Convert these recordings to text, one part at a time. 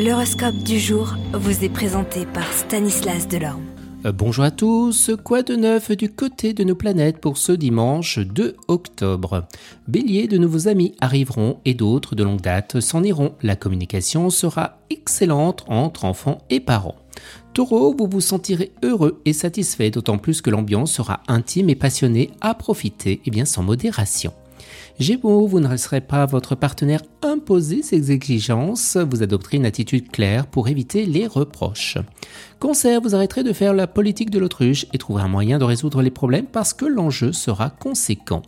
L'horoscope du jour vous est présenté par Stanislas Delorme. Bonjour à tous, quoi de neuf du côté de nos planètes pour ce dimanche 2 octobre? Bélier, de nouveaux amis arriveront et d'autres de longue date s'en iront. La communication sera excellente entre enfants et parents. Taureau, vous vous sentirez heureux et satisfait, d'autant plus que l'ambiance sera intime et passionnée, à profiter et bien sans modération. Gémeaux, vous ne laisserez pas votre partenaire imposer ses exigences, vous adopterez une attitude claire pour éviter les reproches. Cancer, vous arrêterez de faire la politique de l'autruche et trouverez un moyen de résoudre les problèmes parce que l'enjeu sera conséquent.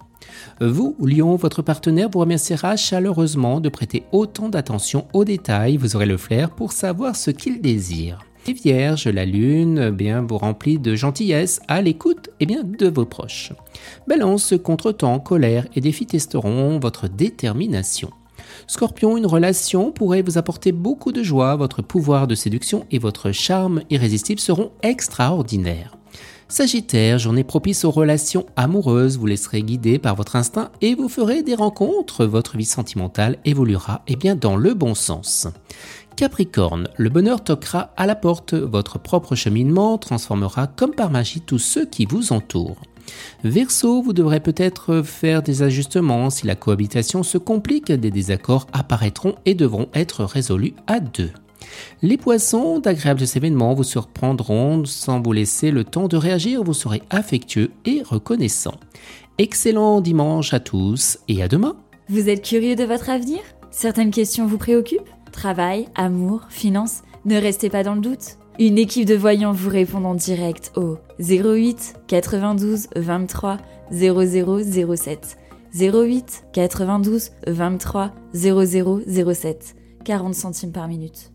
Vous, Lion, votre partenaire vous remerciera chaleureusement de prêter autant d'attention aux détails, vous aurez le flair pour savoir ce qu'il désire. Les Vierges, la Lune vous remplit de gentillesse à l'écoute de vos proches. Balance, contretemps, colère et défis testeront votre détermination. Scorpion, une relation pourrait vous apporter beaucoup de joie, votre pouvoir de séduction et votre charme irrésistible seront extraordinaires. Sagittaire, journée propice aux relations amoureuses, vous laisserez guider par votre instinct et vous ferez des rencontres, votre vie sentimentale évoluera dans le bon sens. Capricorne, le bonheur toquera à la porte, votre propre cheminement transformera comme par magie tous ceux qui vous entourent. Verseau, vous devrez peut-être faire des ajustements, si la cohabitation se complique, des désaccords apparaîtront et devront être résolus à deux. Les Poissons, d'agréables événements vous surprendront sans vous laisser le temps de réagir, vous serez affectueux et reconnaissant. Excellent dimanche à tous et à demain. Vous êtes curieux de votre avenir? Certaines questions vous préoccupent? Travail, amour, finances, ne restez pas dans le doute. Une équipe de voyants vous répond en direct au 08 92 23 0007. 08 92 23 0007. 40 centimes par minute.